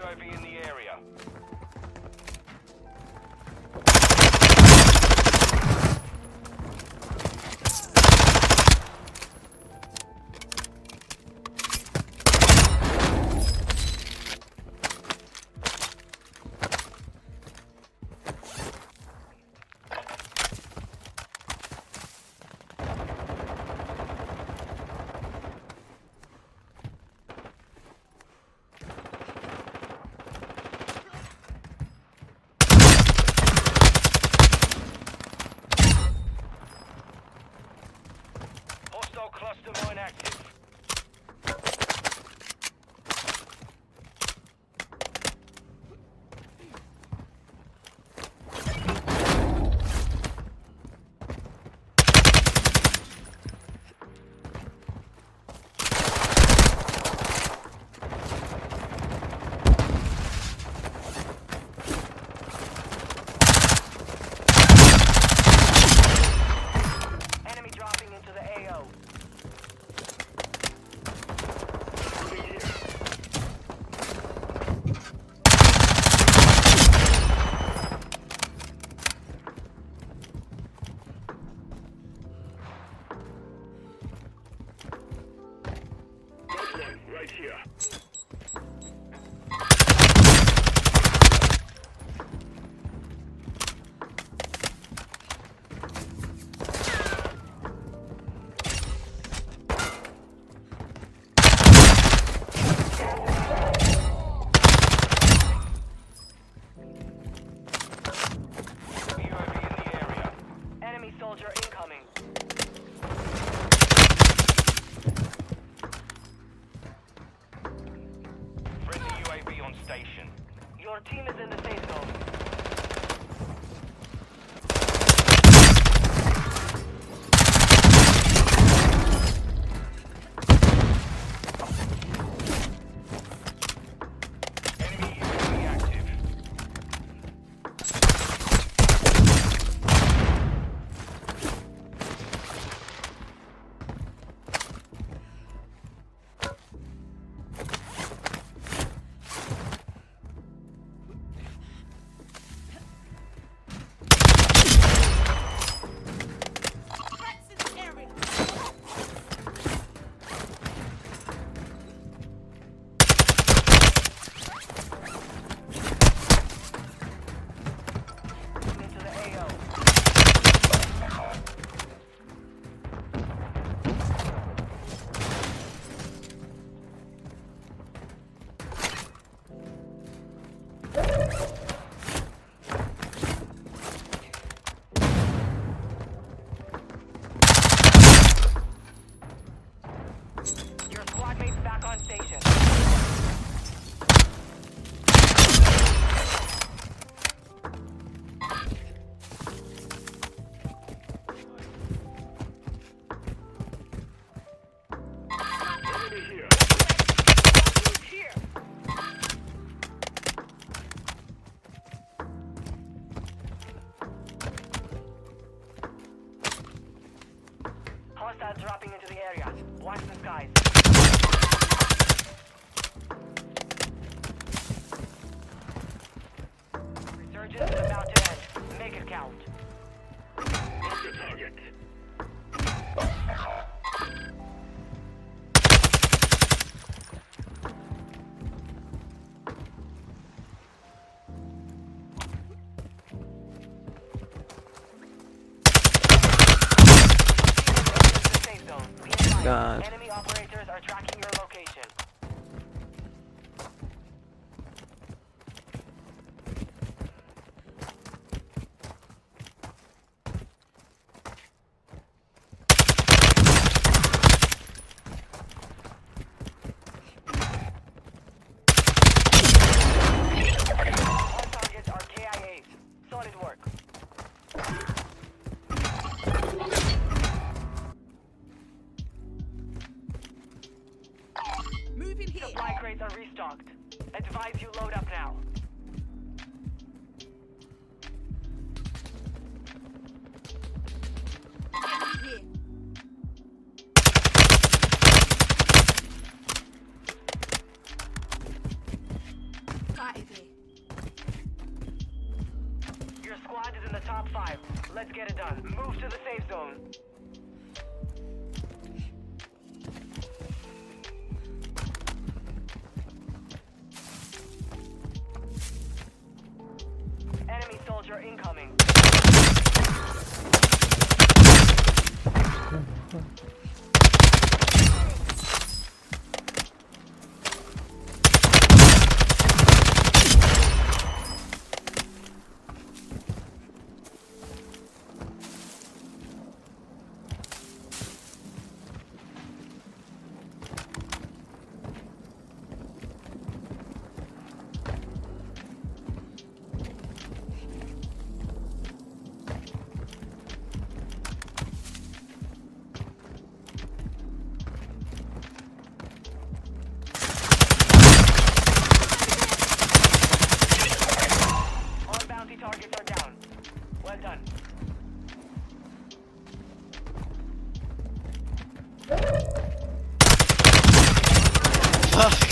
UAV in the area. Cluster mine active. Enemy dropping into the AO. Right here. UAV in the area. Enemy soldier incoming. Station. Your team is in the safe zone. Hostiles dropping into the area. Watch the skies. Just about to end. Make it count. What's your target? God. Enemy operators are tracking your location. Supply crates are restocked. Advise you load up now. Your squad is in the top 5. Let's get it done. Move to the safe zone. Enemy soldier incoming. Targets are down. Well done. Fuck.